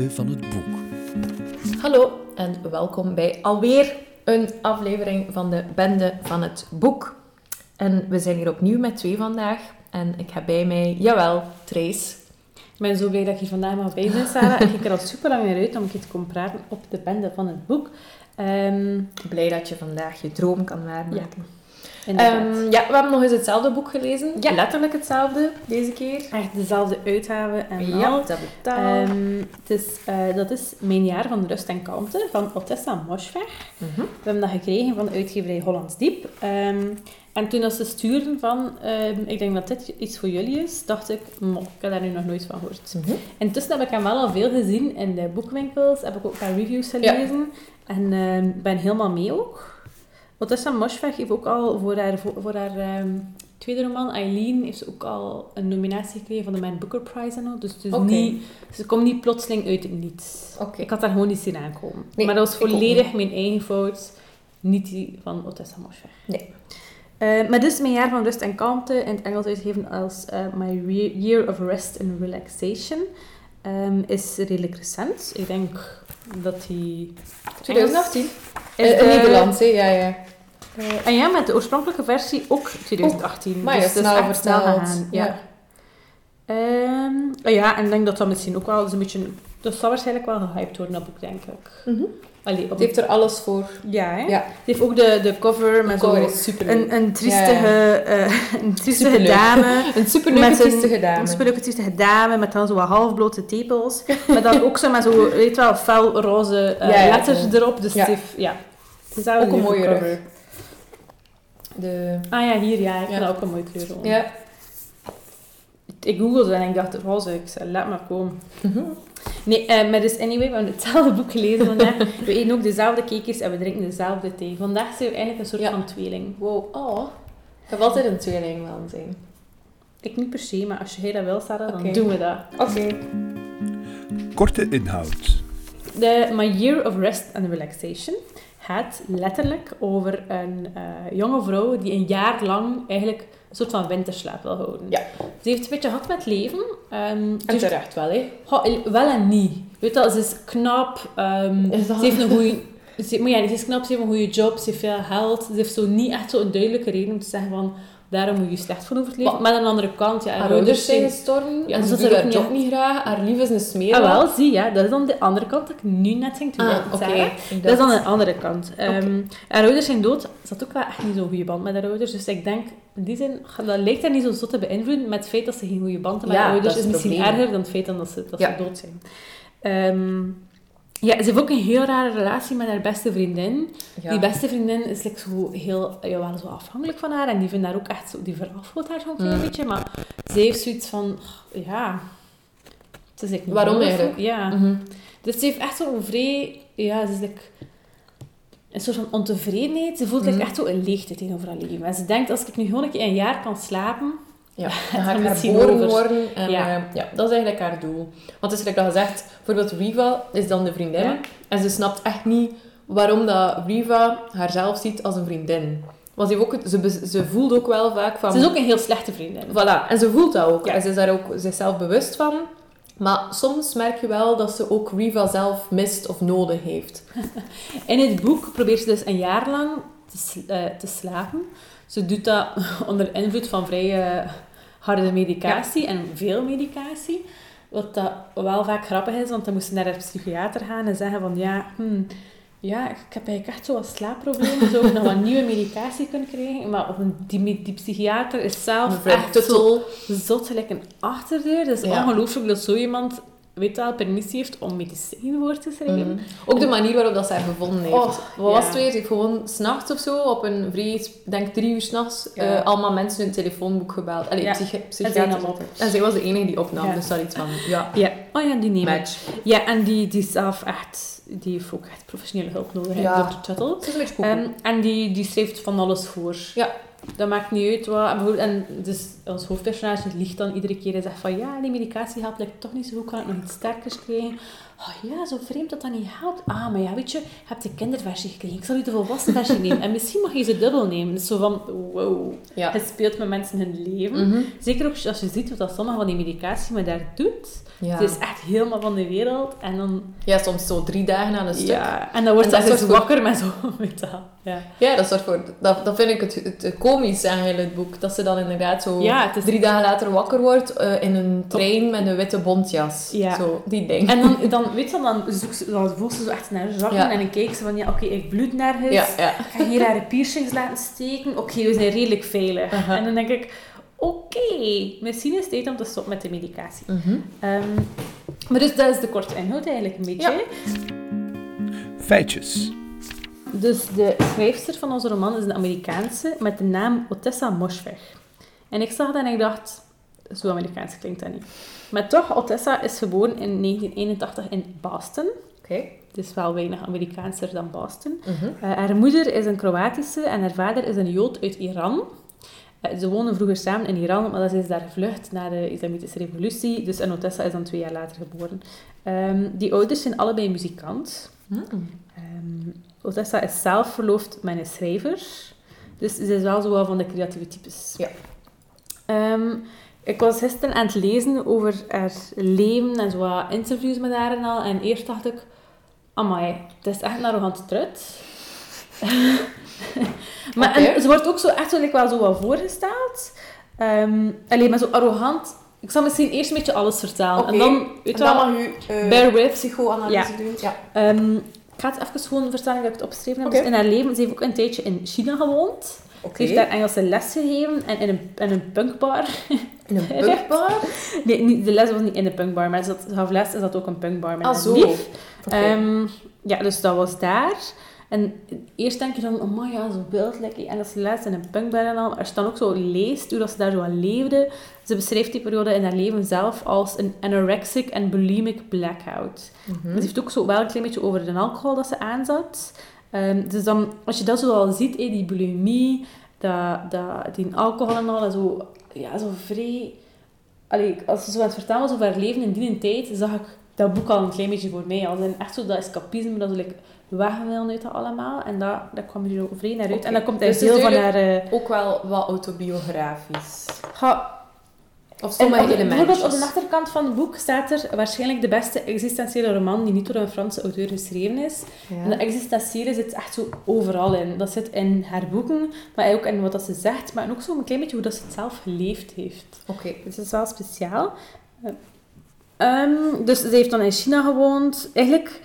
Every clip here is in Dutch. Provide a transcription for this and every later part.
einde van het boek. Hallo en welkom bij alweer een aflevering van de Bende van het Boek. En we zijn hier opnieuw met twee vandaag. En ik heb bij mij, jawel, Trace. Ik ben zo blij dat ik hier vandaag mag bij ben, Sarah. Ik kijk er al super lang naar uit om je te komen praten op de Bende van het Boek. Blij dat je vandaag je droom kan waarmaken. Ja. We hebben nog eens hetzelfde boek gelezen. Ja. Letterlijk hetzelfde, deze keer. Echt dezelfde uitgave en al. Ja, dat is Mijn jaar van rust en kalmte van Ottessa Moshfegh. Mm-hmm. We hebben dat gekregen van de uitgeverij Hollands Diep. En toen dat ze stuurden van, ik denk dat dit iets voor jullie is, dacht ik, ik heb daar nu nog nooit van gehoord. Mm-hmm. Intussen heb ik hem wel al veel gezien in de boekwinkels, heb ik ook aan reviews gelezen. Ja. En ben helemaal mee ook. Ottessa Moshfegh heeft ook al voor haar tweede roman, Eileen, heeft ze ook al een nominatie gekregen van de Man Booker Prize en al. Dus het is niet, ze komt niet plotseling uit het niets. Okay. Ik had daar gewoon niet zien aankomen. Nee, maar dat was volledig mijn eigen fout, niet die van Ottessa Moshfegh. Nee. Maar dus Mijn jaar van rust en kalmte, in het Engels uitgegeven als My Year of Rest and Relaxation, is redelijk recent. Ik denk dat hij... 2018. In Nederland, hè? Ja. En ja, met de oorspronkelijke versie ook 2018. Ook, maar dus het is snel vertaald. Ja. En ik denk dat dat misschien ook wel eens een beetje... Dat zal waarschijnlijk wel gehyped worden, dat boek, denk ik. Mm-hmm. Het heeft er alles voor. Ja, hè? Ja. Het heeft ook de cover met een triestige dame. Een superleuke triestige dame. Een superleuke triestige dame met dan zo wat halfblote tepels. Maar dan ook zo met zo, weet wel, fel roze letters erop. Dus het is ook een mooie cover. Ik vind dat ook een mooie kleur. Hoor. Ja. Ik googelde en ik dacht, roze, ik zei, laat maar komen. Mm-hmm. Nee, maar dus anyway, we hebben hetzelfde boek gelezen vandaag. We eten ook dezelfde cakejes en we drinken dezelfde thee. Vandaag zijn we eigenlijk een soort van tweeling. Wow, ik heb altijd een tweeling wel zijn. Ik niet per se, maar als jij dat wil, Sarah, dan doen we dat. Oké. Korte inhoud. De My Year of Rest and Relaxation gaat letterlijk over een jonge vrouw die een jaar lang eigenlijk een soort van winterslaap wil houden. Ja. Ze heeft een beetje gehad met leven. En terecht wel, hè? Wel en niet. Weet je wel, ze is knap. Ze heeft een goede... ze is knap, ze heeft een goede job, ze heeft veel geld. Ze heeft zo niet echt zo'n duidelijke reden om te zeggen van... Daarom moet je slecht voelen over het leven. Maar aan de andere kant, haar ouders zijn gestorven. Ja, ze doet haar job niet graag. Haar lief is een smeerlap. Wel, zie, ja. Dat is dan de andere kant dat ik nu net ging doen. Dat is dan de andere kant. Haar ouders zijn dood. Ze had ook wel echt niet zo'n goede band met haar ouders. Dus ik denk, dat lijkt haar niet zo zot te beïnvloeden. Met het feit dat ze geen goede band hebben met haar ouders. Dat is misschien erger dan het feit dat ze dood zijn. Ja, ze heeft ook een heel rare relatie met haar beste vriendin. Ja. Die beste vriendin is zo heel wel zo afhankelijk van haar. En die vindt haar ook echt zo... Die verafgoedt haar zo'n klein beetje. Maar ze heeft zoiets van... Het is niet waarom eigenlijk? Ja. Mm-hmm. Dus ze heeft echt zo'n vrij... Ja, ze is een soort van ontevredenheid. Ze voelt echt zo een leegte tegenover haar leven. En ze denkt, als ik nu gewoon een jaar kan slapen... Ja, dan ga ik herboren worden. En, dat is eigenlijk haar doel. Want het is gelijk al gezegd, bijvoorbeeld Reva is dan de vriendin. Ja. En ze snapt echt niet waarom dat Reva haarzelf ziet als een vriendin. Want ze voelt ook wel vaak van... Ze is ook een heel slechte vriendin. Voilà, en ze voelt dat ook. Ja. En ze is daar ook zichzelf bewust van. Maar soms merk je wel dat ze ook Reva zelf mist of nodig heeft. In het boek probeert ze dus een jaar lang te slapen. Ze doet dat onder invloed van vrij harde medicatie en veel medicatie. Wat dat wel vaak grappig is, want dan moest ze naar haar psychiater gaan en zeggen van ik heb eigenlijk echt zo wat slaapproblemen. Zou ik nog wat nieuwe medicatie kunnen krijgen? Maar die psychiater is zelf echt Tuttle. Zo zot gelijk een achterdeur. Dat is ongelooflijk dat zo iemand... weet wel, permissie heeft om medicijn voor te schrijven. Mm. Ook de manier waarop dat ze haar gevonden heeft. Wat was het weer? Ze heeft gewoon 's nachts of zo, op een vrij, denk 3 uur 's nachts, allemaal mensen in het telefoonboek gebeld. Allee, psychiater. En zij was de enige die opnam, dus daar iets van. Ja. Ja. Oh ja, die neem ik. Ja, en die zelf echt... Die heeft ook echt professionele hulp nodig, Dr. Tuttle. En die schrijft van alles voor. Ja. Dat maakt niet uit wat. En dus ons hoofdpersonage ligt dan iedere keer en zegt van ja, die medicatie helpt toch niet zo goed, kan ik nog iets sterkers krijgen. Oh ja, zo vreemd dat dat niet helpt. Ah, maar ja, weet je, je hebt de kinderversie gekregen. Ik zal je de volwassen versie nemen. En misschien mag je ze dubbel nemen. Dus zo van, wow. Ja. Het speelt met mensen hun leven. Mm-hmm. Zeker ook als je ziet wat dat sommige van die medicatie me daar doet. Ja. Het is echt helemaal van de wereld. En dan... Ja, soms zo 3 dagen aan een stuk. Ja, en dan wordt ze echt wakker met zo'n metaal. Ja. Ja, dat zorgt voor... Dat vind ik het komisch eigenlijk, het boek. Dat ze dan inderdaad zo 3 dagen later wakker wordt in een trein met een witte bontjas. Ja. Zo, die ding. En dan voelt ze zo echt naar haar zakken en dan kijkt ze van, oké, ik bloed nergens. Ja, ja. Ik ga hier haar piercings laten steken. Oké, we zijn redelijk veilig. Uh-huh. En dan denk ik, oké, misschien is het tijd om te stoppen met de medicatie. Uh-huh. Maar dus dat is de korte inhoud eigenlijk een beetje. Ja. Feitjes. Dus de schrijfster van onze roman is een Amerikaanse met de naam Ottessa Moshfegh. En ik zag dat en ik dacht, zo Amerikaans klinkt dat niet. Maar toch, Ottessa is geboren in 1981 in Boston. Okay. Het is wel weinig Amerikaanser dan Boston. Mm-hmm. Haar moeder is een Kroatische en haar vader is een Jood uit Iran. Ze woonden vroeger samen in Iran, maar ze is daar gevlucht na de Islamitische revolutie. Dus Ottessa is dan 2 jaar later geboren. Die ouders zijn allebei muzikant. Mm-hmm. Ottessa is zelf verloofd met een schrijver. Dus ze is wel zo wel van de creatieve types. Ja. Ik was gisteren aan het lezen over haar leven en zo interviews met haar en al. En eerst dacht ik, amai, het is echt een arrogante trut. Maar okay. En ze wordt ook zo echt zo, wel zo wat voorgesteld. Alleen maar zo arrogant. Ik zal misschien eerst een beetje alles vertellen. Okay. En dan, mag u bear with. Psychoanalyse doen. Ja. Ik ga het even gewoon vertellen dat ik het opgeschreven heb. Okay. Dus in haar leven, ze heeft ook een tijdje in China gewoond. Okay. Ze heeft daar Engelse les gegeven en in een punkbar. In een punkbar? Nee, de les was niet in een punkbar, maar ze gaf les en zat ook een punkbar met een lief. Okay. Ja, dus dat was daar. En eerst denk je dan, oh my ja, zo beeldelijk. En dat ze les in een punkbar en al. Als je dan ook zo leest hoe ze daar zo aan leefde. Ze beschrijft die periode in haar leven zelf als een anorexic en bulimic blackout. Mm-hmm. Ze heeft ook zo wel een klein beetje over de alcohol dat ze aanzat. Dus dan, als je dat zo al ziet, die bulimie, die alcohol en al, en zo, ja, zo vrij... Allee, als ze zo aan het vertellen was over haar leven in die tijd, zag ik dat boek al een klein beetje voor mij. Al. En echt zo dat escapisme, dat zo weg willen uit dat allemaal. En dat kwam er zo vrij naar uit. Okay. En dat komt er dus heel van haar... ook wel wat autobiografisch. Of sommige elementen. Bijvoorbeeld op de achterkant van het boek staat er waarschijnlijk de beste existentiële roman die niet door een Franse auteur geschreven is. Ja. En dat existentiële zit echt zo overal in. Dat zit in haar boeken, maar ook in wat dat ze zegt, maar ook zo een klein beetje hoe dat ze het zelf geleefd heeft. Okay. Dus dat is wel speciaal. Dus ze heeft dan in China gewoond. Eigenlijk,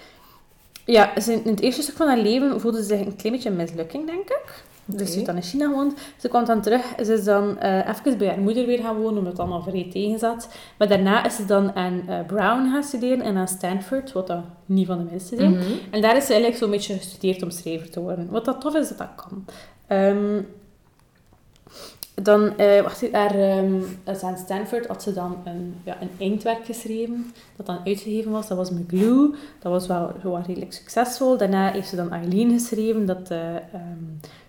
ja, in het eerste stuk van haar leven voelde ze zich een klein beetje een mislukking, denk ik. Okay. Dus ze heeft dan in China gewoond. Ze kwam dan terug. Ze is dan even bij haar moeder weer gaan wonen, omdat het allemaal vrij tegen zat. Maar daarna is ze dan aan Brown gaan studeren en aan Stanford, wat dan niet van de minste zijn. Mm-hmm. En daar is ze eigenlijk zo'n beetje gestudeerd om schrijver te worden. Wat dat tof is, dat kan. Aan Stanford had ze dan een eindwerk geschreven, dat dan uitgegeven was. Dat was McGlue. Dat was wel redelijk succesvol. Daarna heeft ze dan Eileen geschreven, dat de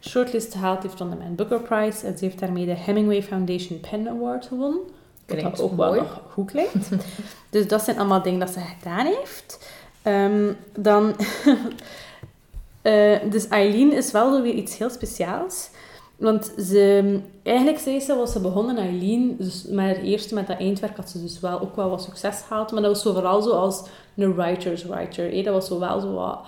shortlist gehaald heeft van de Man Booker Prize. En ze heeft daarmee de Hemingway Foundation Pen Award gewonnen. Dat ook mooi. Wel nog goed klinkt. Dus dat zijn allemaal dingen dat ze gedaan heeft. Dus Eileen is wel weer iets heel speciaals. Want was ze begonnen aan Eileen, dus maar eerst met dat eindwerk had ze dus wel ook wel wat succes gehaald. Maar dat was zo vooral zo als een writer. Dat was zo wel zo wat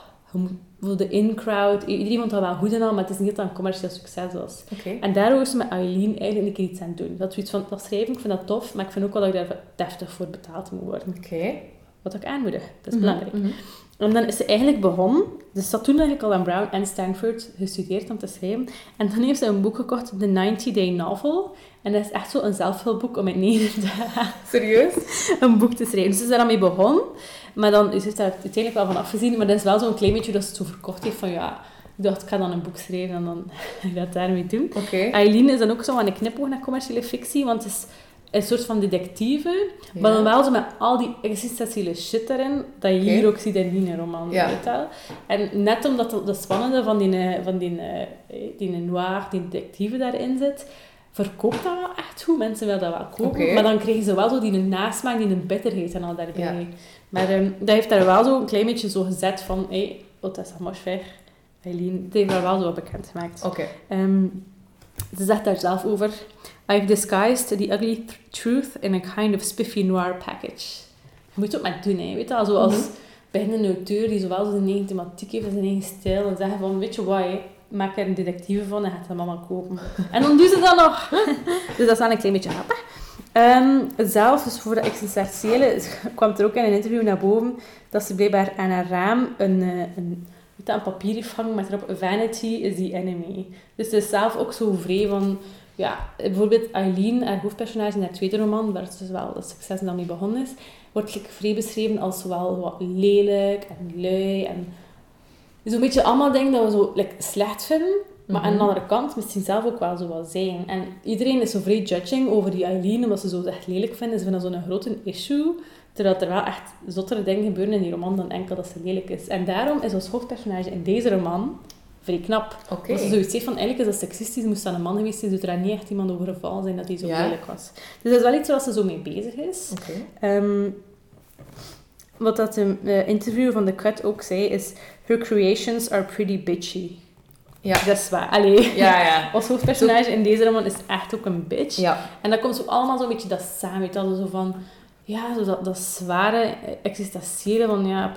voor de in-crowd. Iedereen vond dat wel goed en al, maar het is niet dat een commercieel succes was. Okay. En daardoor is ze met Eileen eigenlijk een keer iets aan het doen. Dat is iets van, dat schrijven, ik vind dat tof, maar ik vind ook wel dat ik daar deftig voor betaald moet worden. Okay. Wat ik aanmoedig, dat is belangrijk. Mm-hmm. En dan is ze eigenlijk begonnen. Dus ze had toen eigenlijk al aan Brown en Stanford gestudeerd om te schrijven. En dan heeft ze een boek gekocht, The 90-Day Novel. En dat is echt zo een zelfhulpboek om in 9 dagen... Serieus? ...een boek te schrijven. Dus ze is daarmee begonnen. Maar dan is ze daar uiteindelijk wel van afgezien. Maar dat is wel zo'n klein beetje dat ze het zo verkocht heeft van... Ik dacht, ik ga dan een boek schrijven en dan ga ik dat daarmee doen. Okay. Eileen is dan ook zo aan de knipoog naar commerciële fictie. Want het is... een soort van detectieve, ja. Maar dan wel zo met al die existentiële shit daarin, dat je hier ook ziet in die roman, weet wel. En net omdat dat spannende van die noir, die detectieve daarin zit, verkoopt dat wel echt goed. Mensen willen dat wel kopen, maar dan krijgen ze wel zo die nasmaak, die bitterheid en al daarbij. Ja. Maar dat heeft daar wel zo een klein beetje zo gezet van, Ottessa Moshfegh, Eileen, die heeft daar wel zo bekend gemaakt. Ze zegt daar zelf over: I've disguised the ugly truth in a kind of spiffy noir package. Je moet het ook maar doen, hè. Weet je, zoals beginnende auteur die zowel zijn eigen thematiek heeft en zijn eigen stijl en zeggen van, weet je wat, hè? Maak er een detectieve van en gaat hem allemaal kopen. En dan doen ze dat nog. Dus dat is dan een klein beetje grappig. Zelf, dus voor de existentiële, kwam er ook in een interview naar boven dat ze blijkbaar aan haar raam een papier heeft hangen met erop Vanity is the enemy. Dus ze is zelf ook zo vrij van... Ja, bijvoorbeeld Eileen, haar hoofdpersonage in haar tweede roman, waar het dus wel het succes dan mee begonnen is, wordt vrij beschreven als zowel wat lelijk en lui en... Zo'n beetje allemaal dingen dat we zo slecht vinden, maar aan de andere kant misschien zelf ook wel zo wat zijn. En iedereen is zo vrij judging over die Eileen, omdat ze zo echt lelijk vinden. Ze vinden dat zo'n grote issue, terwijl er wel echt zottere dingen gebeuren in die roman dan enkel dat ze lelijk is. En daarom is ons hoofdpersonage in deze roman... vrij knap. Okay. Ze zoiets heeft van, eigenlijk is dat seksistisch, moest dat een man geweest zijn, dus er niet echt iemand over gevallen zijn dat hij zo lelijk was. Dus dat is wel iets waar ze zo mee bezig is. Okay. Wat dat interview van The Cut ook zei, is her creations are pretty bitchy. Ja. Dat is waar. Allee. Ja. Ons hoofdpersonage in deze roman is echt ook een bitch. Ja. En dat komt zo allemaal zo'n beetje dat samen. Weet je, zo van, zo dat zware existentiële van,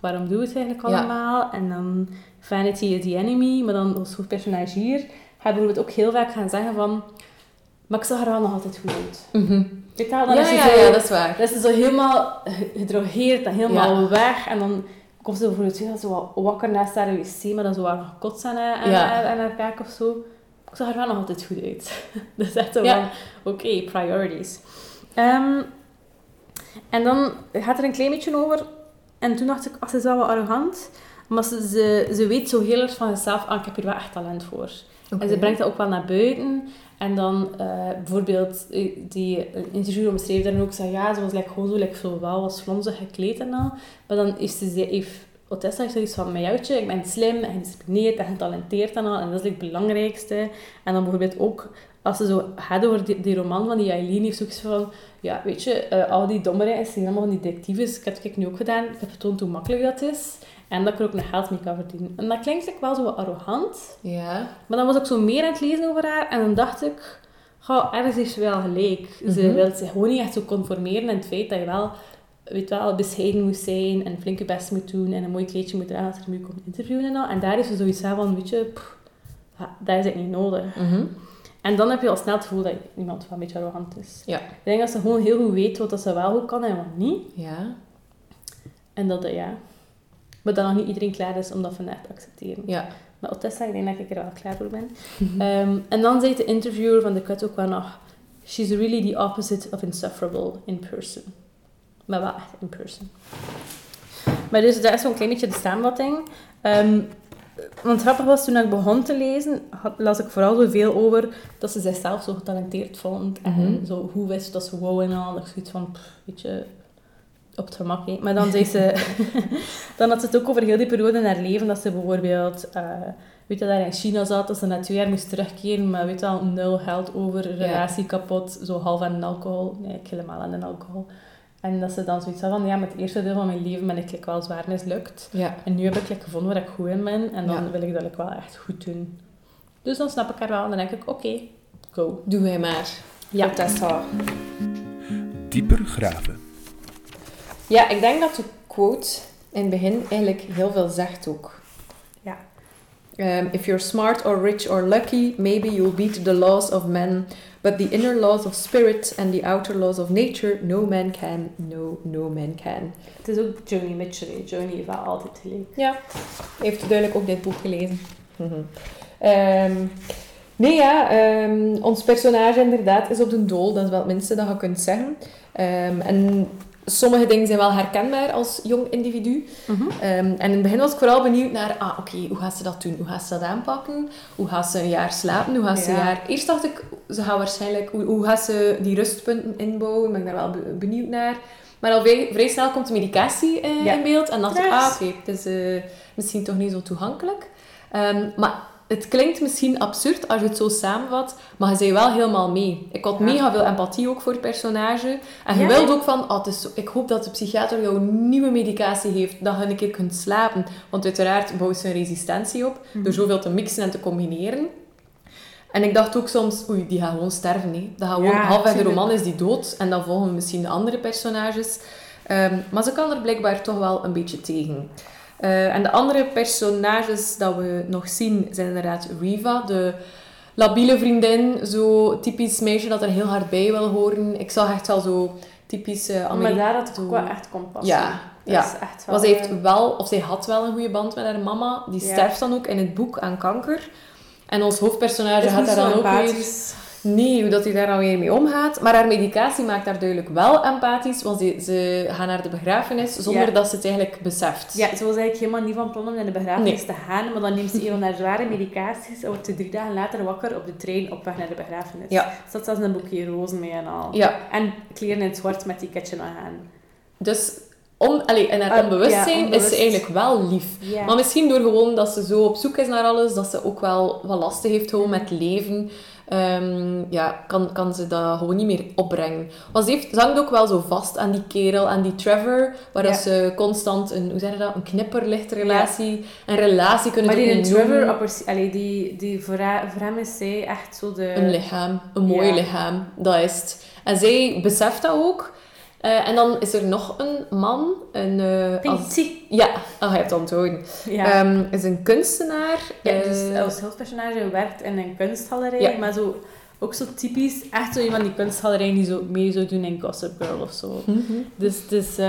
waarom doe je het eigenlijk allemaal? Ja. En dan... Vanity is the enemy, maar dan als hoofdpersonage hier gaat bijvoorbeeld ook heel vaak gaan zeggen van, maar ik zag er wel nog altijd goed uit. Weet je, dan is ze zo, dat is waar. Dat is zo helemaal gedrogeerd en helemaal weg. En dan komt ze bijvoorbeeld zo wakker naast haar wc, maar dan zo wat gekotst aan haar kaak of zo. Ik zag er wel nog altijd goed uit. Dat is echt zo van, oké, priorities. En dan gaat er een klein beetje over. En toen dacht ik, ze is wel wat arrogant. Maar ze weet zo heel erg van zichzelf, ik heb hier wel echt talent voor. Okay. En ze brengt dat ook wel naar buiten. En dan bijvoorbeeld, die interviewer beschreef dan ook, zei, ze was gewoon zo, zo wel was flonzig gekleed en al. Maar dan heeft Ottessa zoiets van, mejoutje, ik ben slim en gedisciplineerd en getalenteerd en al. En dat is het belangrijkste. En dan bijvoorbeeld ook, als ze zo gaat over die roman van die Eileen, heeft zoiets van... Ja, weet je, al die dommerij zijn allemaal van die detectives. Ik heb het nu ook gedaan. Ik heb getoond hoe makkelijk dat is. En dat ik er ook nog geld mee kan verdienen. En dat klinkt like wel zo wat arrogant. Ja. Maar dan was ik zo meer aan het lezen over haar. En dan dacht ik... ergens heeft ze wel gelijk. Ze wil zich gewoon niet echt zo conformeren. En het feit dat je wel... Weet wel, bescheiden moet zijn. En flinke best moet doen. En een mooi kleedje moet dragen als er nu komt interviewen en al. En daar is ze zoiets van... Weet je, dat is het niet nodig. En dan heb je al snel het gevoel dat iemand wel een beetje arrogant is. Ja. Ik denk dat ze gewoon heel goed weet wat ze wel goed kan en wat niet. Ja. En dat, maar dat nog niet iedereen klaar is om dat vandaag te accepteren. Ja. Maar Ottessa, ik denk dat ik er wel klaar voor ben. En dan zei de interviewer van The Cut ook wel nog... She's really the opposite of insufferable in person. Maar wel echt in person. Maar dus, dat is zo'n klein beetje de samenvatting. Want grappig was, toen ik begon te lezen, las ik vooral zoveel over dat ze zichzelf zo getalenteerd vond. En zo hoe wist dat ze wou en al. Dat zoiets van, weet je, op het gemak. He. Maar dan zei ze... dan had ze het ook over heel die periode in haar leven. Dat ze bijvoorbeeld, weet je, daar in China zat. Dat ze na 2 jaar moest terugkeren. Maar weet je al, nul geld over, relatie kapot. Zo half aan de alcohol. Nee, ik helemaal aan de alcohol. En dat ze dan zoiets had van, met het eerste deel van mijn leven ben ik wel zwaar mislukt. Ja. En nu heb ik gevonden waar ik goed in ben. En dan wil ik dat wel echt goed doen. Dus dan snap ik haar wel. En dan denk ik, oké, go. Doe wij maar. Ja. Ottessa. Dieper graven. Ja, ik denk dat de quote in het begin eigenlijk heel veel zegt ook. Ja. If you're smart or rich or lucky, maybe you'll beat the laws of men... But the inner laws of spirit and the outer laws of nature, no man can. Het is ook Joni Mitchell. Joni heeft wel altijd gelezen. Ja, heeft duidelijk ook dit boek gelezen. Ons personage inderdaad is op de dool. Dat is wel het minste dat je kunt zeggen. En sommige dingen zijn wel herkenbaar als jong individu. Mm-hmm. En in het begin was ik vooral benieuwd naar, oké, hoe gaat ze dat doen? Hoe gaat ze dat aanpakken? Hoe gaat ze een jaar slapen? Hoe gaat ze een jaar... Eerst dacht ik, ze gaat waarschijnlijk... Hoe gaat ze die rustpunten inbouwen? Ben ik daar wel benieuwd naar. Maar al vrij snel komt de medicatie in beeld. En dacht ik, oké, het is misschien toch niet zo toegankelijk. Maar het klinkt misschien absurd als je het zo samenvat, maar je zei wel helemaal mee. Ik had mega veel empathie ook voor het personage. En je wilde ook van, ik hoop dat de psychiater jou nieuwe medicatie heeft, dat je een keer kunt slapen. Want uiteraard bouwt ze een resistentie op, door zoveel te mixen en te combineren. En ik dacht ook soms, die gaat gewoon sterven. Hè. Dat gaat gewoon halfweg de roman is die dood. En dan volgen we misschien de andere personages. Maar ze kan er blijkbaar toch wel een beetje tegen. En de andere personages dat we nog zien zijn inderdaad Reva, de labiele vriendin. Zo typisch meisje dat er heel hard bij wil horen. Ik zag echt wel zo typisch... maar daar had ik ook wel echt compassie. Ja. Want zij had wel een goede band met haar mama. Die sterft dan ook in het boek aan kanker. En ons hoofdpersonage gaat daar dan ook empathisch. Nee, hoe dat hij daar dan weer mee omgaat. Maar haar medicatie maakt haar duidelijk wel empathisch, want ze gaan naar de begrafenis zonder dat ze het eigenlijk beseft. Ja, ze was eigenlijk helemaal niet van plan om naar de begrafenis te gaan, maar dan neemt ze een van haar zware medicaties en wordt ze 3 dagen later wakker op de trein op weg naar de begrafenis. Ja. Ze had zelfs een boekje rozen mee en al. Ja. En kleren in het zwart met die ketje aan. Dus... in haar onbewustzijn is ze eigenlijk wel lief. Yeah. Maar misschien door gewoon dat ze zo op zoek is naar alles, dat ze ook wel wat lasten heeft gewoon met leven, kan ze dat gewoon niet meer opbrengen. Want ze hangt ook wel zo vast aan die kerel, aan die Trevor, waar ze constant een knipperlichtrelatie, een relatie kunnen doen. Maar die Trevor, voor hem is zij echt zo de... Een lichaam, een mooi lichaam, dat is het. En zij beseft dat ook. En dan is er nog een man. Pinkie. Ja, hij heeft onthouden. Ja. Is een kunstenaar. Ja, dus als hoofdpersonage werkt in een kunstgalerij. Ja. Maar ook zo typisch. Echt zo iemand die kunstgalerij die zo mee zou doen in Gossip Girl of zo. Mm-hmm. Dus het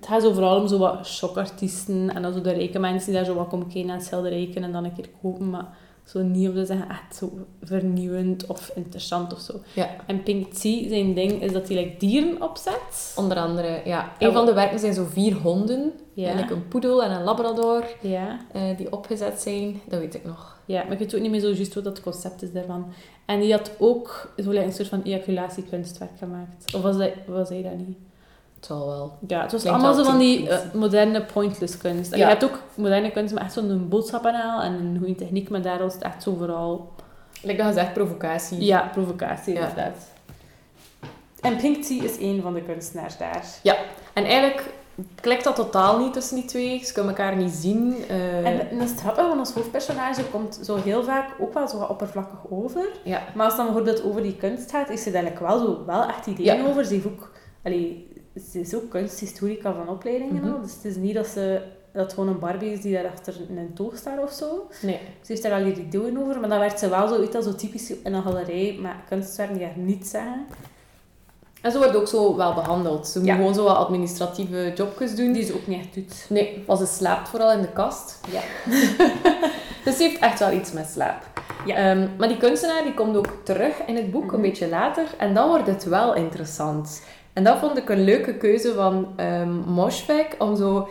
gaat zo vooral om zo wat shockartiesten. En dan zo de rijke mensen die daar zo wat komen kijken aan schilderijen en dan een keer kopen. Maar zo niet om te zeggen echt zo vernieuwend of interessant of zo. Ja. En Pinkie, zijn ding is dat hij dieren opzet. Onder andere, ja. Een van de werken zijn zo 4 honden. Ja. En een poedel en een labrador die opgezet zijn. Dat weet ik nog. Ja, maar ik weet ook niet meer zo juist wat het concept is daarvan. En die had ook zo een soort van ejaculatiekunstwerk gemaakt. Of was hij dat niet? Het zal wel. Ja, het was allemaal zo van die moderne pointless kunst. En je hebt ook moderne kunst met echt zo'n boodschap aan haal en een goede techniek, maar daar was het echt zo vooral... Lijkt dat gezegd, provocatie. Ja, provocatie, inderdaad. En Pinkie is één van de kunstenaars daar. Ja, en eigenlijk klikt dat totaal niet tussen die twee. Ze kunnen elkaar niet zien. En dat is grappig, want ons hoofdpersonage komt zo heel vaak ook wel zo wat oppervlakkig over. Ja. Maar als het dan bijvoorbeeld over die kunst gaat, is ze eigenlijk wel echt ideeën over. Ze heeft ook... Ze is ook kunsthistorica van opleidingen al. Dus het is niet dat gewoon een Barbie is die daar achter een toog staat of zo. Nee. Ze heeft daar al die ideeën over. Maar dan werd ze wel zo typisch in een galerij met kunstwerken die haar niet zeggen. En ze wordt ook zo wel behandeld. Ze moet gewoon zo wat administratieve jobjes doen. Die ze ook niet echt doet. Nee, want ze slaapt vooral in de kast. Ja. Dus ze heeft echt wel iets met slaap. Ja. Maar die kunstenaar die komt ook terug in het boek een beetje later. En dan wordt het wel interessant. En dat vond ik een leuke keuze van Moshfegh, om zo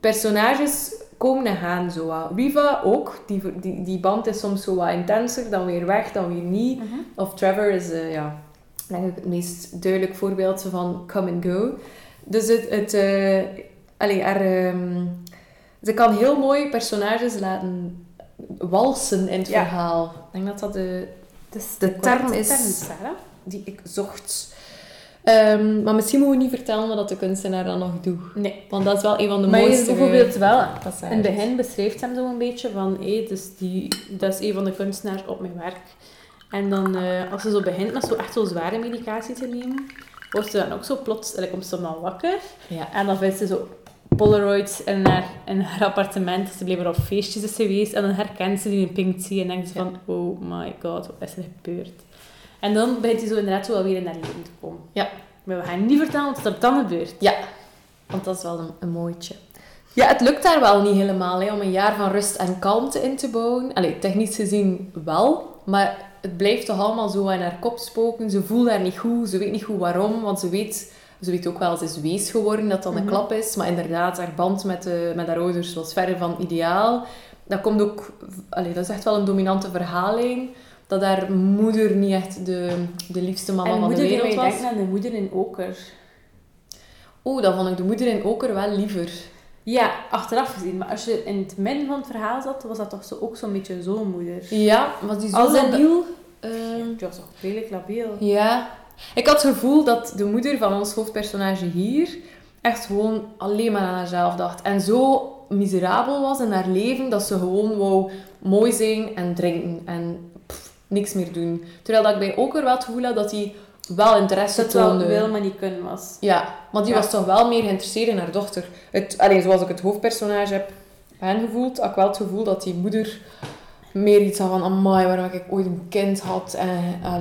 personages komen en gaan. Reva ook, die band is soms zo wat intenser, dan weer weg, dan weer niet. Uh-huh. Of Trevor is denk ik het meest duidelijk voorbeeld van come and go. Dus ze kan heel mooi personages laten walsen in het verhaal. Ik denk dat dat de term is die ik zocht. Maar misschien moeten we niet vertellen wat de kunstenaar dan nog doet. Nee. Want dat is wel een van de mooiste... Maar bijvoorbeeld wel... Passages. In het begin beschrijft hem zo een beetje van... dat is een van de kunstenaars op mijn werk. En dan, als ze zo begint met zo echt zo zware medicatie te nemen... Wordt ze dan ook zo plots... En dan komt ze dan wakker. Ja. En dan vindt ze zo Polaroids in haar appartement. Ze bleef er op feestjes is geweest. En dan herkent ze die in Pinkie. En denkt ze van... Oh my god, wat is er gebeurd? En dan begint hij zo inderdaad zo wel weer in haar leven te komen. Ja. Maar we gaan niet vertellen wat er dan gebeurt. Ja. Want dat is wel een mooitje. Ja, het lukt daar wel niet helemaal om een jaar van rust en kalmte in te bouwen. Technisch gezien wel. Maar het blijft toch allemaal zo in haar kop spoken. Ze voelt haar niet goed. Ze weet niet goed waarom. Want ze weet... zoiets ook wel eens is wees geworden, dat dan een klap is. Maar inderdaad, haar band met haar ouders was verre van ideaal. Dat komt ook... Allee, dat is echt wel een dominante verhaallijn. Dat haar moeder niet echt de liefste mama van de wereld was. En denk aan de moeder in Oker. Oh, dan vond ik de moeder in Oker wel liever. Ja, achteraf gezien. Maar als je in het midden van het verhaal zat, was dat toch zo, ook zo'n beetje zo'n moeder. Ja, was die zo labiel. Die was toch redelijk labiel. Ja. Ik had het gevoel dat de moeder van ons hoofdpersonage hier echt gewoon alleen maar aan haarzelf dacht. En zo miserabel was in haar leven dat ze gewoon wou mooi zijn en drinken en niks meer doen. Terwijl dat ik bij Oker wel het gevoel had dat hij wel interesse toonde. Dat wel, maar niet kunnen was. Ja, maar die was toch wel meer geïnteresseerd in haar dochter. Alleen zoals ik het hoofdpersonage heb aangevoeld, had ik wel het gevoel dat die moeder meer iets had van amai, waarom ik ooit een kind had.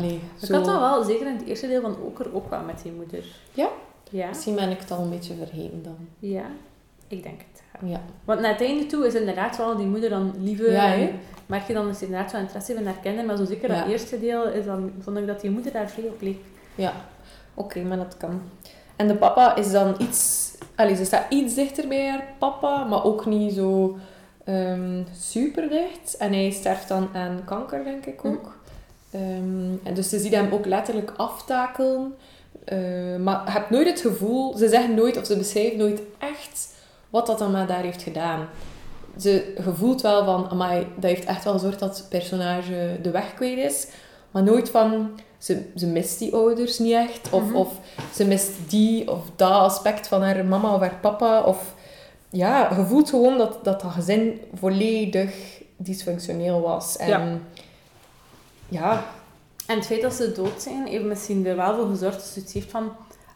Ik had dat wel, zeker in het eerste deel van Oker, ook wel met die moeder. Ja? Ja. Misschien ben ik het al een beetje vergeten dan. Ja, ik denk het. Ja. Want naar het einde toe is inderdaad wel die moeder dan liever. Ja, merk je dan dus inderdaad wel interesse in haar kinderen. Maar zo zeker dat eerste deel is dan, vond ik dat die moeder daar veel op leek. Ja, oké, maar dat kan. En de papa is dan iets... Allee, ze staat iets dichter bij haar papa, maar ook niet zo super dicht. En hij sterft dan aan kanker, denk ik ook. En dus ze ziet hem ook letterlijk aftakelen. Maar je hebt nooit het gevoel... Ze zeggen nooit of ze beschrijven nooit echt... wat dat dan maar daar heeft gedaan. Ze voelt wel van, amai, dat heeft echt wel gezorgd dat het personage de weg kwijt is. Maar nooit van, ze mist die ouders niet echt. Of ze mist die of dat aspect van haar mama of haar papa. Of ja, je voelt gewoon dat gezin volledig dysfunctioneel was. En ja. En het feit dat ze dood zijn, heeft misschien er wel voor gezorgd dat ze het heeft van,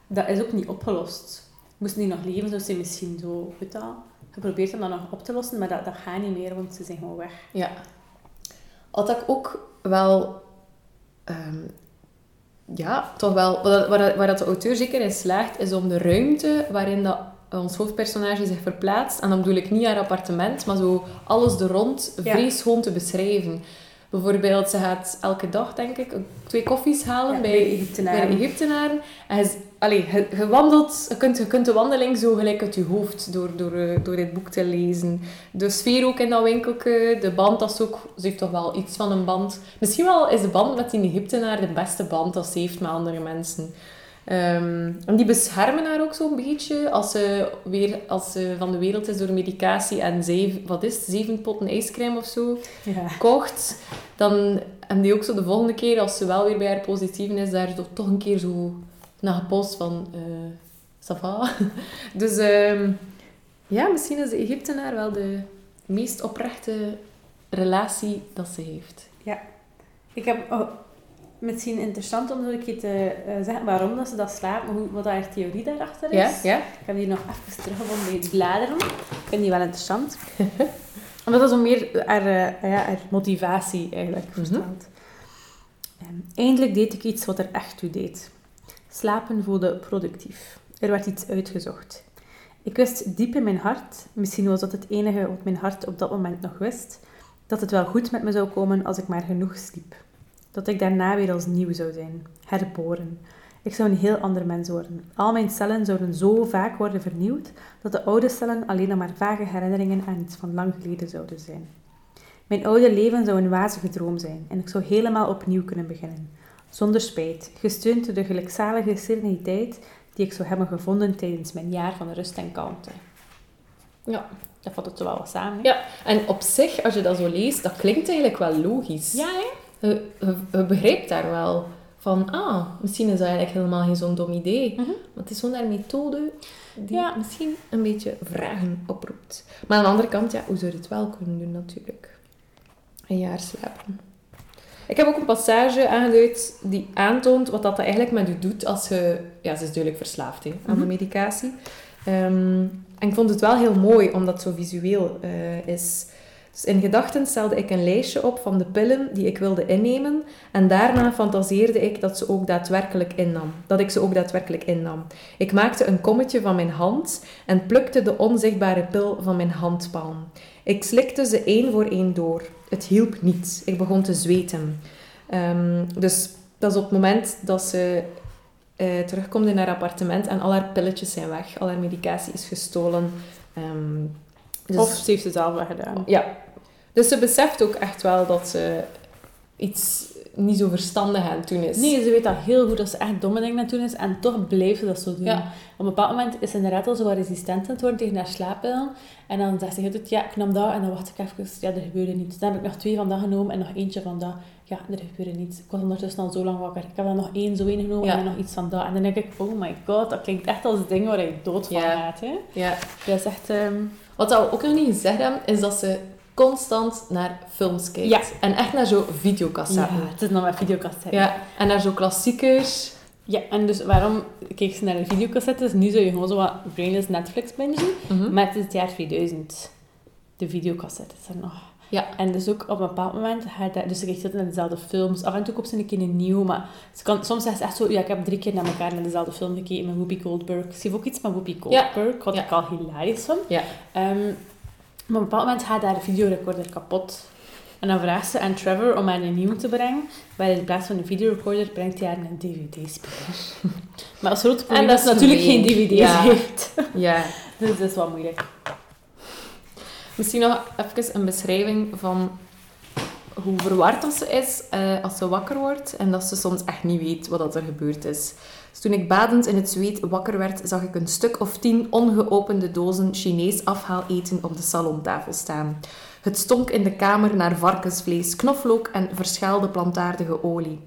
dat is ook niet opgelost. Moesten die nog leven, zoals ze misschien zo, weet je wel, geprobeerd om dat nog op te lossen, maar dat gaat niet meer, want ze zijn gewoon weg. Ja. Had ik ook wel, toch wel, waar dat de auteur zeker in slaagt, is om de ruimte waarin dat ons hoofdpersonage zich verplaatst, en dan bedoel ik niet haar appartement, maar zo alles er rond, vreeschoon te beschrijven. Bijvoorbeeld, ze gaat elke dag, denk ik, 2 koffies halen bij de Egyptenaren. En je kunt de wandeling zo gelijk uit je hoofd door dit boek te lezen. De sfeer ook in dat winkelke, de band, dat is ook... Ze heeft toch wel iets van een band. Misschien wel is de band met die Egyptenaar de beste band dat ze heeft met andere mensen. En die beschermen haar ook zo'n beetje als ze van de wereld is door medicatie en 7 potten ijscrème of zo kocht. Dan en die ook zo de volgende keer, als ze wel weer bij haar positieven is, daar toch een keer zo naar gepost van ça va. Dus misschien is de Egyptenaar wel de meest oprechte relatie dat ze heeft. Ja, ik heb... Misschien interessant om een keer te zeggen waarom dat ze dat slapen, wat haar theorie daarachter is. Ja. Ik heb die nog even teruggevonden bij het bladeren. Ik vind die wel interessant. Omdat dat zo meer haar motivatie eigenlijk verstaat. Eindelijk deed ik iets wat er echt toe deed. Slapen voelde productief. Er werd iets uitgezocht. Ik wist diep in mijn hart, misschien was dat het enige wat mijn hart op dat moment nog wist, dat het wel goed met me zou komen als ik maar genoeg sliep. Dat ik daarna weer als nieuw zou zijn. Herboren. Ik zou een heel ander mens worden. Al mijn cellen zouden zo vaak worden vernieuwd, dat de oude cellen alleen nog maar vage herinneringen aan iets van lang geleden zouden zijn. Mijn oude leven zou een wazige droom zijn, en ik zou helemaal opnieuw kunnen beginnen. Zonder spijt, gesteund door de gelukzalige sereniteit die ik zou hebben gevonden tijdens mijn jaar van rust en kalmte. Ja, dat vat het wel wat samen. Hè? Ja, en op zich, als je dat zo leest, dat klinkt eigenlijk wel logisch. Ja, hè? Je begrijpt daar wel van, misschien is dat eigenlijk helemaal geen zo'n dom idee. Maar het is zo'n haar methode die misschien een beetje vragen oproept. Maar aan de andere kant, hoe zou je het wel kunnen doen natuurlijk? Een jaar slapen. Ik heb ook een passage aangeduid die aantoont wat dat eigenlijk met je doet als je... Ja, ze is duidelijk verslaafd aan de medicatie. En ik vond het wel heel mooi, omdat het zo visueel is... Dus in gedachten stelde ik een lijstje op van de pillen die ik wilde innemen en daarna fantaseerde ik dat ze ook daadwerkelijk innam. Ik maakte een kommetje van mijn hand en plukte de onzichtbare pil van mijn handpalm. Ik slikte ze 1 voor 1 door. Het hielp niet. Ik begon te zweten. Dus dat is op het moment dat ze terugkomt in haar appartement en al haar pilletjes zijn weg. Al haar medicatie is gestolen. Dus... Of ze heeft het zelf weggedaan. Ja. Dus ze beseft ook echt wel dat ze iets niet zo verstandig aan het doen is. Nee, ze weet dat heel goed dat ze echt domme dingen aan het doen is. En toch bleef ze dat zo doen. Ja. Op een bepaald moment is ze inderdaad al zo wat resistent aan het worden tegen haar slaappillen. En dan zegt ze, ja, ik nam dat. En dan wacht ik even, ja, er gebeurde niets. Dus dan heb ik nog 2 van dat genomen en nog eentje van dat. Ja, er gebeurde niets. Ik was ondertussen al zo lang wakker. Ik heb dan nog één genomen en dan nog iets van dat. En dan denk ik, oh my god, dat klinkt echt als dingen waar je dood van gaat. Hè? Ja. Dat is echt... Wat we ook nog niet gezegd hebben, is dat ze... constant naar films kijkt. Ja. En echt naar zo'n videocassetten. Ja, het is nog maar videocassetten. Ja, en naar zo'n klassiekers. Ja, en dus waarom keek ze naar de videocassettes? Nu zou je gewoon zo wat brainless Netflix bingen. Mm-hmm. Maar het is het jaar 2000. De videocassettes er nog. Ja. En dus ook op een bepaald moment... Dus ze kijkt altijd naar dezelfde films. Af en toe koopt ze een keer een nieuw, maar... soms zegt ze echt zo... Ja, ik heb 3 keer naar elkaar naar dezelfde film gekeken. Met Whoopi Goldberg. Ze heeft ook iets met Whoopi Goldberg. Ja. Wat ik al hilarisch vond. Ja. Maar op een bepaald moment gaat haar videorecorder kapot. En dan vraagt ze aan Trevor om haar een nieuwe te brengen. Maar in plaats van een videorecorder brengt hij haar een dvd-speler. Maar als grote probleem dat ze natuurlijk geen dvd's heeft. Ja. Dus dat is wel moeilijk. Misschien nog even een beschrijving van hoe verward dat ze is als ze wakker wordt. En dat ze soms echt niet weet wat er gebeurd is. Dus toen ik badend in het zweet wakker werd, zag ik een stuk of 10 ongeopende dozen Chinees afhaaleten op de salontafel staan. Het stonk in de kamer naar varkensvlees, knoflook en verschaalde plantaardige olie.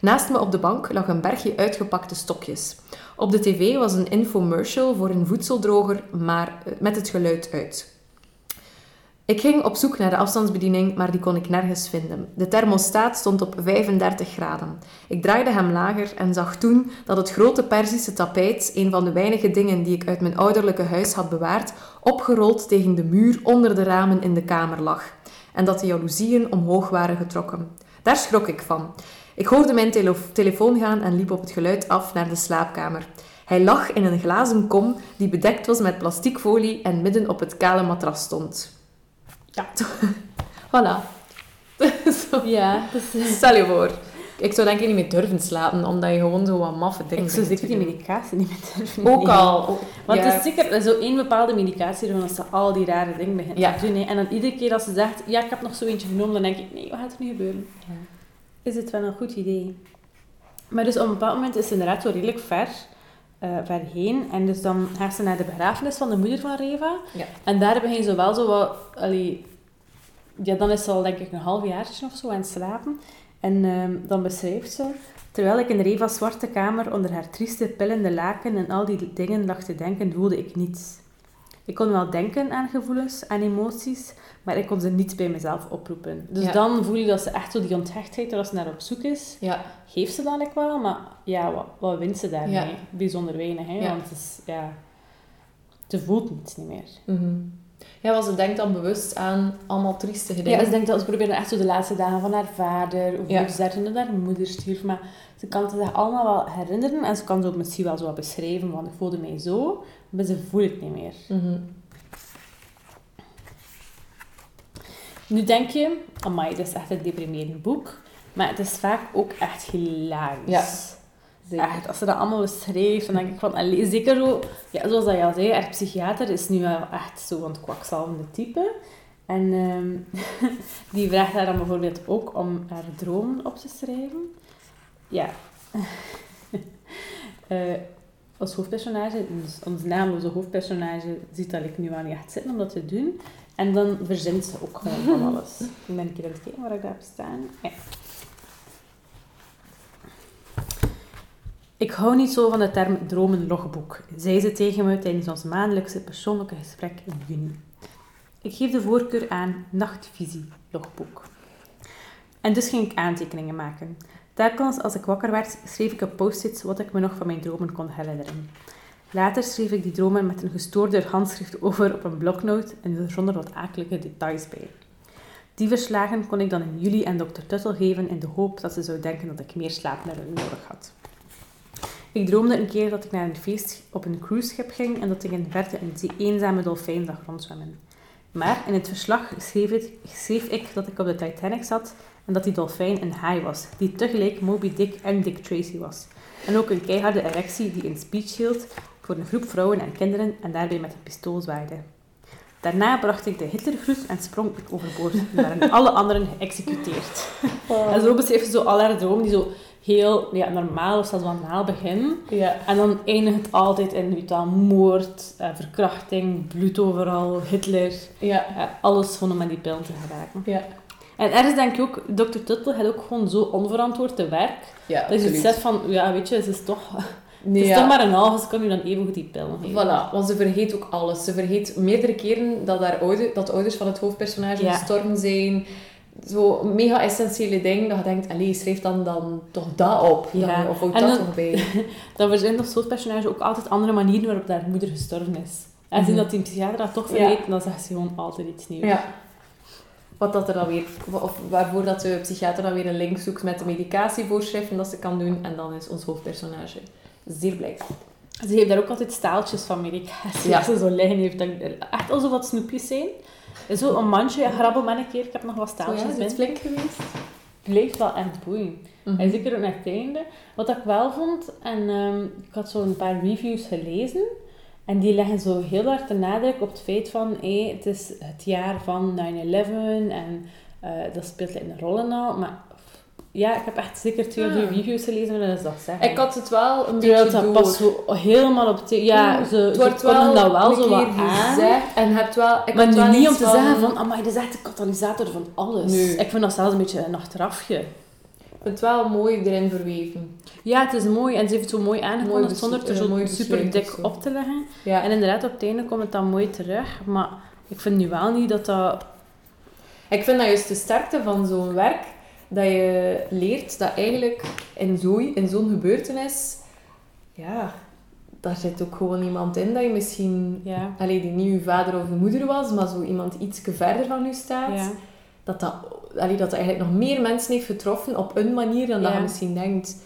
Naast me op de bank lag een bergje uitgepakte stokjes. Op de tv was een infomercial voor een voedseldroger, maar met het geluid uit. Ik ging op zoek naar de afstandsbediening, maar die kon ik nergens vinden. De thermostaat stond op 35 graden. Ik draaide hem lager en zag toen dat het grote Perzische tapijt, een van de weinige dingen die ik uit mijn ouderlijke huis had bewaard, opgerold tegen de muur onder de ramen in de kamer lag. En dat de jaloezieën omhoog waren getrokken. Daar schrok ik van. Ik hoorde mijn telefoon gaan en liep op het geluid af naar de slaapkamer. Hij lag in een glazen kom die bedekt was met plasticfolie en midden op het kale matras stond. Ja. Voilà. Zo. Ja. Dus... Stel je voor. Ik zou denk ik niet meer durven slapen, omdat je gewoon zo wat maffe dingen... Ik zou zeker die medicatie niet meer durven. Ook al. Ook, want het is zeker zo één bepaalde medicatie, dat ze al die rare dingen begint te doen. Hè. En dan iedere keer als ze zegt, ja, ik heb nog zo eentje genomen, dan denk ik, nee, wat gaat er nu gebeuren? Ja. Is het wel een goed idee? Maar dus op een bepaald moment is ze inderdaad zo redelijk ver heen. En dus dan gaat ze naar de begrafenis van de moeder van Reva. Ja. En daar begin ze wel zo wat... ja, dan is ze al denk ik een halfjaartje of zo aan het slapen. En dan beschrijft ze... Terwijl ik in Reva's zwarte kamer onder haar trieste pillende laken en al die dingen lag te denken, voelde ik niets. Ik kon wel denken aan gevoelens, aan emoties, maar ik kon ze niet bij mezelf oproepen. Dus dan voel je dat ze echt zo die onthechtheid, als ze naar op zoek is, geeft ze dan ook wel, maar ja, wat wint ze daarmee? Ja. Bijzonder weinig, hè? Ja. Want het is, ze voelt niets niet meer. Mm-hmm. Ja, want ze denkt dan bewust aan allemaal trieste dingen. Ja, ze denkt dat ze probeert echt zo de laatste dagen van haar vader, of hoe ze haar moeder stierf, maar ze kan het allemaal wel herinneren en ze kan het ook misschien wel zo wat beschrijven, want ik voelde mij zo, maar ze voelt het niet meer. Mm-hmm. Nu denk je, amai, dat is echt een deprimerend boek, maar het is vaak ook echt hilarisch. Ja. Echt, als ze dat allemaal beschreef, dan denk ik van, zeker zo, zoals dat je al zei, haar psychiater is nu wel echt zo van het kwakzalvende type. En die vraagt haar dan bijvoorbeeld ook om haar dromen op te schrijven. Ja. Als hoofdpersonage, dus onze naamloze hoofdpersonage, ziet dat ik nu wel niet echt zitten om dat te doen. En dan verzint ze ook gewoon van alles. Ik ben een keer aan het kijken waar ik daar heb staan. Ja. Ik hou niet zo van de term dromenlogboek, zei ze tegen me tijdens ons maandelijkse persoonlijke gesprek in juni. Ik geef de voorkeur aan nachtvisielogboek. En dus ging ik aantekeningen maken. Telkens als ik wakker werd, schreef ik op post-its wat ik me nog van mijn dromen kon herinneren. Later schreef ik die dromen met een gestoorder handschrift over op een bloknoot en er zonder wat akelige details bij. Die verslagen kon ik dan in juli aan Dr. Tuttle geven in de hoop dat ze zou denken dat ik meer slaap nodig had. Ik droomde een keer dat ik naar een feest op een cruiseschip ging en dat ik in de verte een eenzame dolfijn zag rondzwemmen. Maar in het verslag schreef ik dat ik op de Titanic zat en dat die dolfijn een haai was, die tegelijk Moby Dick en Dick Tracy was. en ook een keiharde erectie die een speech hield voor een groep vrouwen en kinderen en daarbij met een pistool zwaaide. Daarna bracht ik de Hitlergroet en sprong ik overboord. Er werden alle anderen geëxecuteerd. Oh. En zo beschreef ze zo al haar dromen die zo heel normaal of zelfs banaal beginnen. Ja. En dan eindigt het altijd in moord, verkrachting, bloed overal, Hitler. Ja. Alles om aan die pil te geraken. Ja. En ergens denk ik ook, Dr. Tuttle had ook gewoon zo onverantwoord te werk. Ja, dat je het zegt van, het is toch... Nee, het is toch maar een halve, ze kan u dan even goed die pil nemen. Voilà, want ze vergeet ook alles. Ze vergeet meerdere keren dat de ouders van het hoofdpersonage gestorven zijn. Zo'n mega essentiële ding, dat je denkt, allee, schrijf dan toch dat op. Ja. Dan, of ook dat nog bij. Dan verzint het hoofdpersonage ook altijd andere manieren waarop haar moeder gestorven is. En zien dat die psychiater dat toch vergeet, dan zegt ze gewoon altijd iets nieuws. Ja. Wat dat er dan weer, of waarvoor dat de psychiater dan weer een link zoekt met de medicatievoorschriften dat ze kan doen. En dan is ons hoofdpersonage zeer blij. Ze heeft daar ook altijd staaltjes van medicatie. Ja. Als ze zo liggen heeft, dan echt alsof dat snoepjes zijn. Zo een mandje, grabbel maar een keer. Ik heb nog wat staaltjes in. Is het flink geweest? Blijft wel echt boeiend. Mm-hmm. En zeker ook naar het einde. Wat ik wel vond, en ik had zo een paar reviews gelezen. En die leggen zo heel hard de nadruk op het feit van... het is het jaar van 9/11 en dat speelt een rol en al. Maar ik heb echt zeker 2 of 3 reviews gelezen waarin ze dat zeggen. Ik had het wel een beetje door. Pas zo helemaal op... het wordt wel dat wel zo wat aan. En hebt wel, maar wel niet om te zeggen van... Amai, dat is echt de katalysator van alles. Nee. Ik vind dat zelfs een beetje een achterafje. Het wel mooi erin verweven. Ja, het is mooi. En ze heeft het zo mooi aangekondigd zonder het er zo super dik op te leggen. Ja. En inderdaad, op het einde komt het dan mooi terug. Maar ik vind nu wel niet dat... Ik vind dat juist de sterkte van zo'n werk. Dat je leert dat eigenlijk in zo'n gebeurtenis... Ja, daar zit ook gewoon iemand in dat je misschien... Ja. Allee, die niet je vader of je moeder was, maar zo iemand iets verder van je staat. Ja. Dat eigenlijk nog meer mensen heeft getroffen op een manier dan dat je misschien denkt.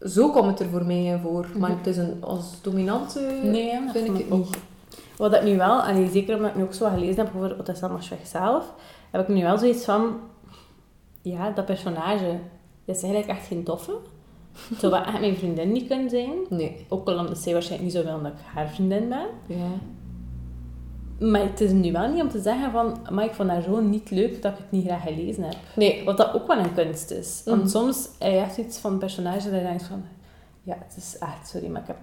Zo komt het er voor mij in voor. Maar het is als dominante... Nee, dat vind ik het niet. Wat ik nu wel, en zeker omdat ik nu ook zo gelezen heb over Ottessa Moshfegh zelf, heb ik nu wel zoiets van... Ja, dat personage, dat is eigenlijk echt geen toffe. Zou dat echt mijn vriendin niet kunnen zijn? Nee. Ook al omdat zij waarschijnlijk niet zo wil dat ik haar vriendin ben. Ja. Maar het is nu wel niet om te zeggen van... Maar ik vond haar zo niet leuk dat ik het niet graag gelezen heb. Nee. Wat dat ook wel een kunst is. Want soms heeft iets van een personage dat je denkt van... Ja, het is echt... Sorry, maar ik heb...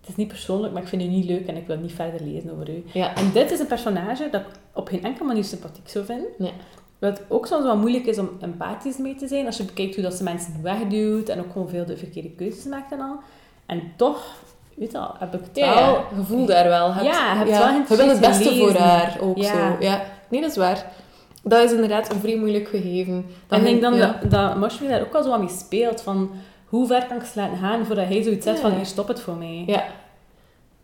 Het is niet persoonlijk, maar ik vind u niet leuk en ik wil niet verder lezen over u. Ja. En dit is een personage dat ik op geen enkele manier sympathiek zou vinden. Nee. Wat ook soms wel moeilijk is om empathisch mee te zijn. Als je bekijkt hoe dat ze mensen wegduwt en ook gewoon veel de verkeerde keuzes maakt en al. En toch... Weet al, heb ik het wel... gevoel daar wel. Je wil het beste voor haar ook zo. Ja. Nee, dat is waar. Dat is inderdaad een vrij moeilijk gegeven. En ik denk dan dat Moshfegh daar ook al zo aan mee speelt. Van, hoe ver kan ik ze laten gaan voordat hij zoiets zegt van, hier, stop het voor mij. Ja.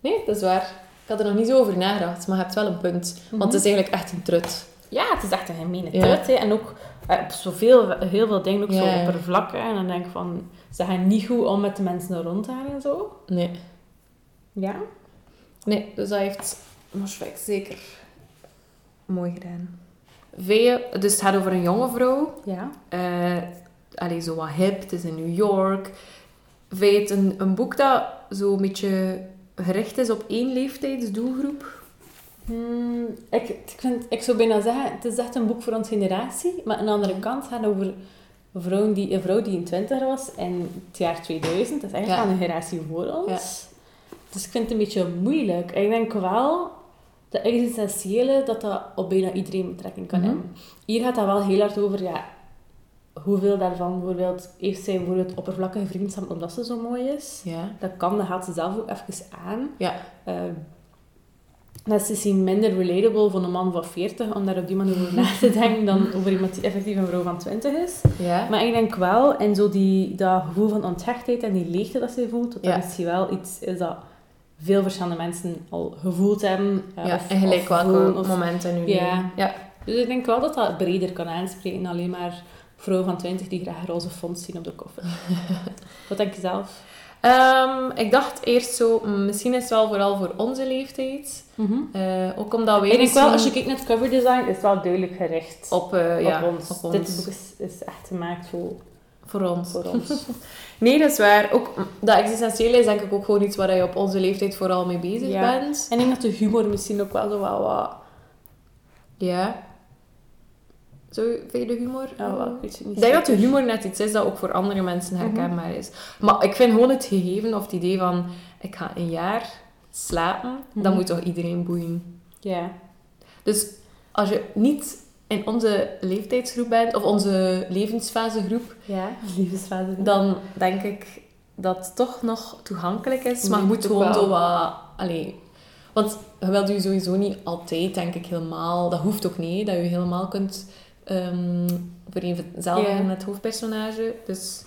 Nee, dat is waar. Ik had er nog niet zo over nagedacht, maar je hebt wel een punt. Mm-hmm. Want het is eigenlijk echt een trut. Ja, het is echt een gemene trut. Hè. En ook op heel veel dingen ook zo oppervlakken. En dan denk ik van, ze gaan niet goed om met de mensen rond haar en zo. Nee. Ja? Nee, dus dat heeft Moshfegh zeker mooi gedaan. Dus het gaat over een jonge vrouw. Ja. Zo wat hip, het is in New York. Vee het een boek dat zo een beetje gericht is op 1 leeftijdsdoelgroep? Ik zou bijna zeggen, het is echt een boek voor onze generatie. Maar aan de andere kant gaat het over... Een vrouw die een 20 was in het jaar 2000. Dat is eigenlijk al een generatie voor ons. Ja. Dus ik vind het een beetje moeilijk. Ik denk wel dat existentiële dat op bijna iedereen betrekking kan hebben. Hier gaat dat wel heel hard over hoeveel daarvan bijvoorbeeld heeft zij oppervlakkige vriendschap omdat ze zo mooi is. Ja. Dat haalt ze zelf ook even aan. Ja. Dat is misschien minder relatable van een man van 40 om daar op die manier over na te denken dan over iemand die effectief een vrouw van 20 is. Ja. Maar ik denk wel, en zo dat gevoel van onthechtheid en die leegte dat ze voelt, dat misschien wel iets is dat veel verschillende mensen al gevoeld hebben. En gelijk welke momenten nu. Ja. Dus ik denk wel dat dat breder kan aanspreken dan alleen maar vrouwen van 20 die graag roze fonds zien op de koffer. Wat denk je zelf? Ik dacht eerst zo, misschien is het wel vooral voor onze leeftijd. Mm-hmm. Ook omdat we... Ik denk wel, als je kijkt naar het coverdesign, is het wel duidelijk gericht op ons. Dit boek is echt gemaakt voor... Voor ons. Nee, dat is waar. Ook, dat existentiële is denk ik ook gewoon iets waar je op onze leeftijd vooral mee bezig bent. En ik denk dat de humor misschien ook wel zo wat... Ja. Zo, vind je de humor? Ja, wel, weet je niet. Ik denk dat de humor net iets is dat ook voor andere mensen herkenbaar is. Maar ik vind gewoon het gegeven of het idee van... Ik ga een jaar slapen. Dat moet toch iedereen boeien? Ja. Dus als je niet... in onze leeftijdsgroep bent, of onze levensfasegroep, dan denk ik dat het toch nog toegankelijk is. Maar je moet gewoon zo wat... Want je wilt je sowieso niet altijd, denk ik, helemaal... Dat hoeft ook niet, dat je helemaal kunt vereenzelvigen met het hoofdpersonage. Dus...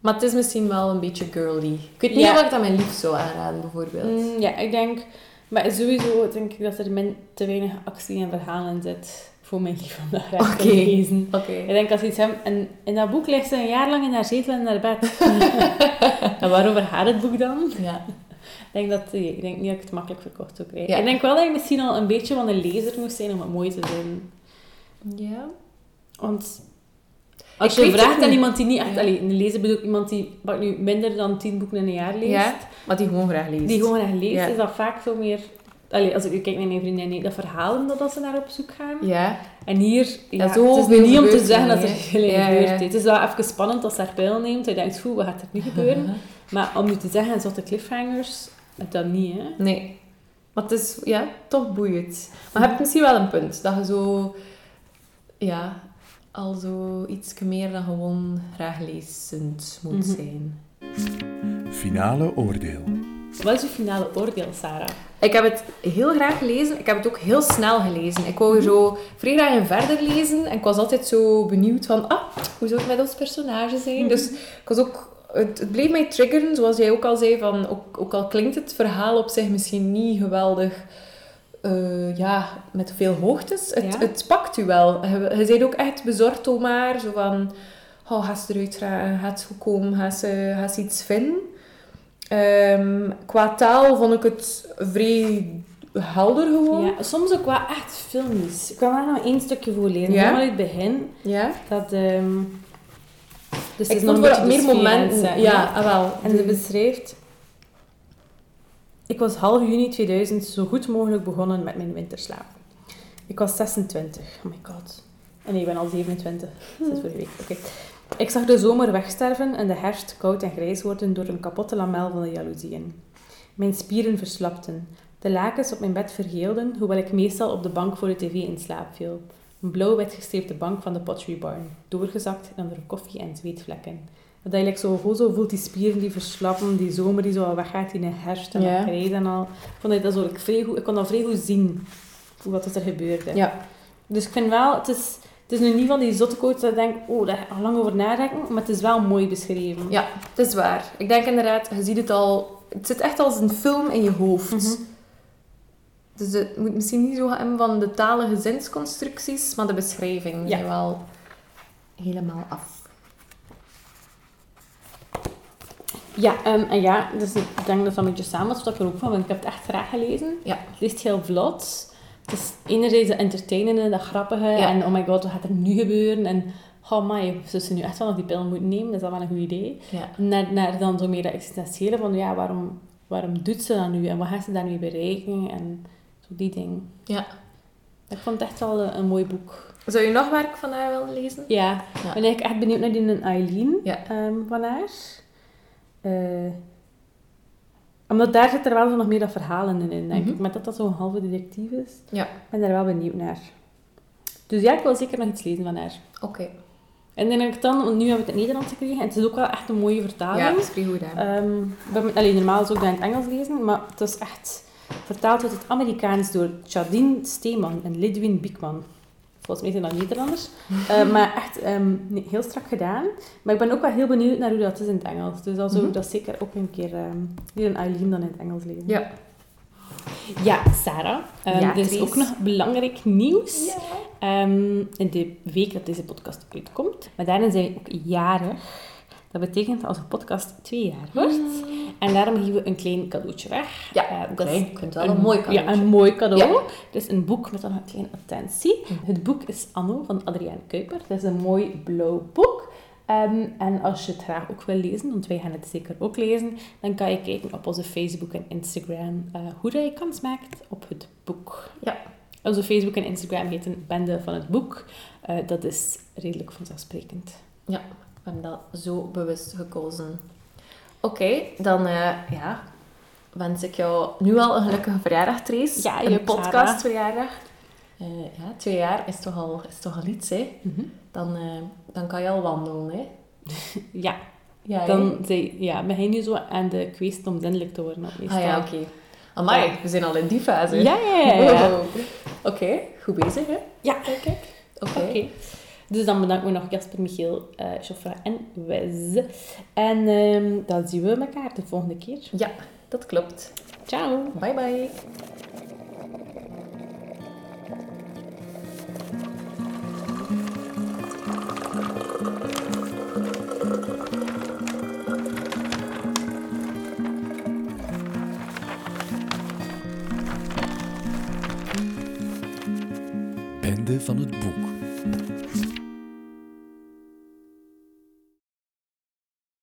Maar het is misschien wel een beetje girly. Ik weet niet of ik dat mijn lief zou aanraden, bijvoorbeeld. Ja, ik denk... Maar sowieso denk ik dat er te weinig actie en verhaal in zit... voor mijn lief om dat graag te lezen. Ik denk als iets hem... En in dat boek ligt ze een jaar lang in haar zetel en naar bed. En waarover gaat het boek dan? Ja. Ik denk niet dat ik het makkelijk verkocht zou krijgen. Ja. Ik denk wel dat je misschien al een beetje van de lezer moest zijn om het mooi te doen. Ja. Want... Als je vraagt aan iemand die niet echt... Een lezer bedoelt iemand die nu minder dan 10 boeken in een jaar leest. Ja, maar die gewoon graag leest. Is dat vaak zo meer... als ik kijk naar mijn vriendin, dat verhalen dat ze naar op zoek gaan. Ja. En hier... Ja, het is niet om te zeggen dat er veel gebeurt. Het is wel even spannend als ze haar pijl neemt. Dat je denkt, wat gaat er nu gebeuren? Maar om nu te zeggen, zoals de cliffhangers, dat niet, hè? Nee. Maar het is, toch boeiend. Maar je hebt misschien wel een punt. Dat je zo... Ja... al zo iets meer dan gewoon graag lezend moet zijn. Finale oordeel. Wat is je finale oordeel, Sarah? Ik heb het heel graag gelezen. Ik heb het ook heel snel gelezen. Ik wou er zo vrij graag in verder lezen. En ik was altijd zo benieuwd van... hoe zou het met ons personage zijn? Dus ik was ook... Het bleef mij triggeren, zoals jij ook al zei. Van, ook al klinkt het verhaal op zich misschien niet geweldig... met veel hoogtes. Het pakt u wel. Je bent ook echt bezorgd om haar. Zo van, gaat ze eruit vragen? Gaat ze goed komen? Gaat ze iets vinden? Qua taal vond ik het vrij helder gewoon. Ja, soms ook wel echt filmisch. Ik kan daar nog 1 stukje voor lezen. Helemaal uit het begin. Ja. Dat... dus ik vond wel meer momenten. En ze beschrijft... Ik was half juni 2000 zo goed mogelijk begonnen met mijn winterslaap. Ik was 26. Oh my god. Nee, ik ben al 27. Sinds vorige week. Oké. Ik zag de zomer wegsterven en de herfst koud en grijs worden door een kapotte lamel van de jaloezieën. Mijn spieren verslapten. De lakens op mijn bed vergeelden, hoewel ik meestal op de bank voor de tv in slaap viel. Een blauw-wit gestreepte bank van de Pottery Barn. Doorgezakt en onder koffie en zweetvlekken. Dat je zo voelt, die spieren die verslappen, die zomer die zo al weggaat in de herfst en dat grijs en al. Ik kon dat vrij goed zien, wat er gebeurde. Ja. Dus ik vind wel, het is nu niet van die zotte coach dat ik denk, daar ga ik lang over nadenken, maar het is wel mooi beschreven. Ja, het is waar. Ik denk inderdaad, je ziet het al, het zit echt als een film in je hoofd. Dus het moet misschien niet zo gaan van de talige zinsconstructies, maar de beschrijving is wel helemaal af. Ja, dus ik denk dat dat een beetje samen is wat ik er ook van, want ik heb het echt graag gelezen. Ja. Het leest heel vlot. Het is enerzijds dat entertainende, dat grappige en oh my god, wat gaat er nu gebeuren? En oh my, zou ze nu echt wel nog die pil moeten nemen? Dat is wel een goed idee. Ja. Naar dan zo meer dat existentiële van waarom doet ze dat nu? En wat gaat ze daar nu bereiken? En zo die dingen. Ja. Ik vond het echt wel een mooi boek. Zou je nog werk van haar willen lezen? Ja. Ik ben eigenlijk echt benieuwd naar die Eileen van haar. Omdat daar zit er wel nog meer dat verhalen in, denk ik. Maar dat zo'n halve detectief is. Ja. Ik ben daar wel benieuwd naar. Dus ja, ik wil zeker nog iets lezen van haar. Oké. En dan denk ik want nu hebben we het in het Nederlands gekregen. En het is ook wel echt een mooie vertaling. Ja, dat is vrij goed, hè. Normaal is ook dat in het Engels lezen. Maar het is echt vertaald uit het Amerikaans door Chardine Steeman en Lidwin Biekman. Volgens mij zijn dat Nederlanders. Maar echt heel strak gedaan. Maar ik ben ook wel heel benieuwd naar hoe dat is in het Engels. Dus dan zou ik dat zeker ook een keer hier in Eileen dan in het Engels lezen. Ja. Ja, Sarah. Er is ook nog belangrijk nieuws. Ja. In de week dat deze podcast uitkomt. Maar daarin zijn we ook jarig. Dat betekent dat onze podcast 2 jaar wordt. En daarom geven we een klein cadeautje weg. Ja, dat is wel een mooi cadeautje. Ja, een mooi cadeau. Ja. Dus een boek met een kleine attentie. Het boek is Anno van Adriaan Kuiper. Dat is een mooi blauw boek. En als je het graag ook wil lezen, want wij gaan het zeker ook lezen, dan kan je kijken op onze Facebook en Instagram hoe dat je kans maakt op het boek. Ja. Onze Facebook en Instagram heten Bende van het Boek. Dat is redelijk vanzelfsprekend. Ja, we hebben dat zo bewust gekozen. Oké, dan wens ik jou nu al een gelukkige verjaardag, Trace. Ja, je podcastverjaardag. 2 jaar is toch al iets, hè? Mm-hmm. Dan kan je al wandelen, hè? Ja. We gaan nu zo aan de kwestie om zindelijk te worden. Meestal. Ah ja, oké. Amai, We zijn al in die fase. Ja. Wow. Oké, goed bezig, hè? Ja, kijk. Oké. Dus dan bedanken we nog Jasper, Michiel, Chauffeur en Wes. En dan zien we elkaar de volgende keer. Ja, dat klopt. Ciao. Bye bye. Bende van het Boek.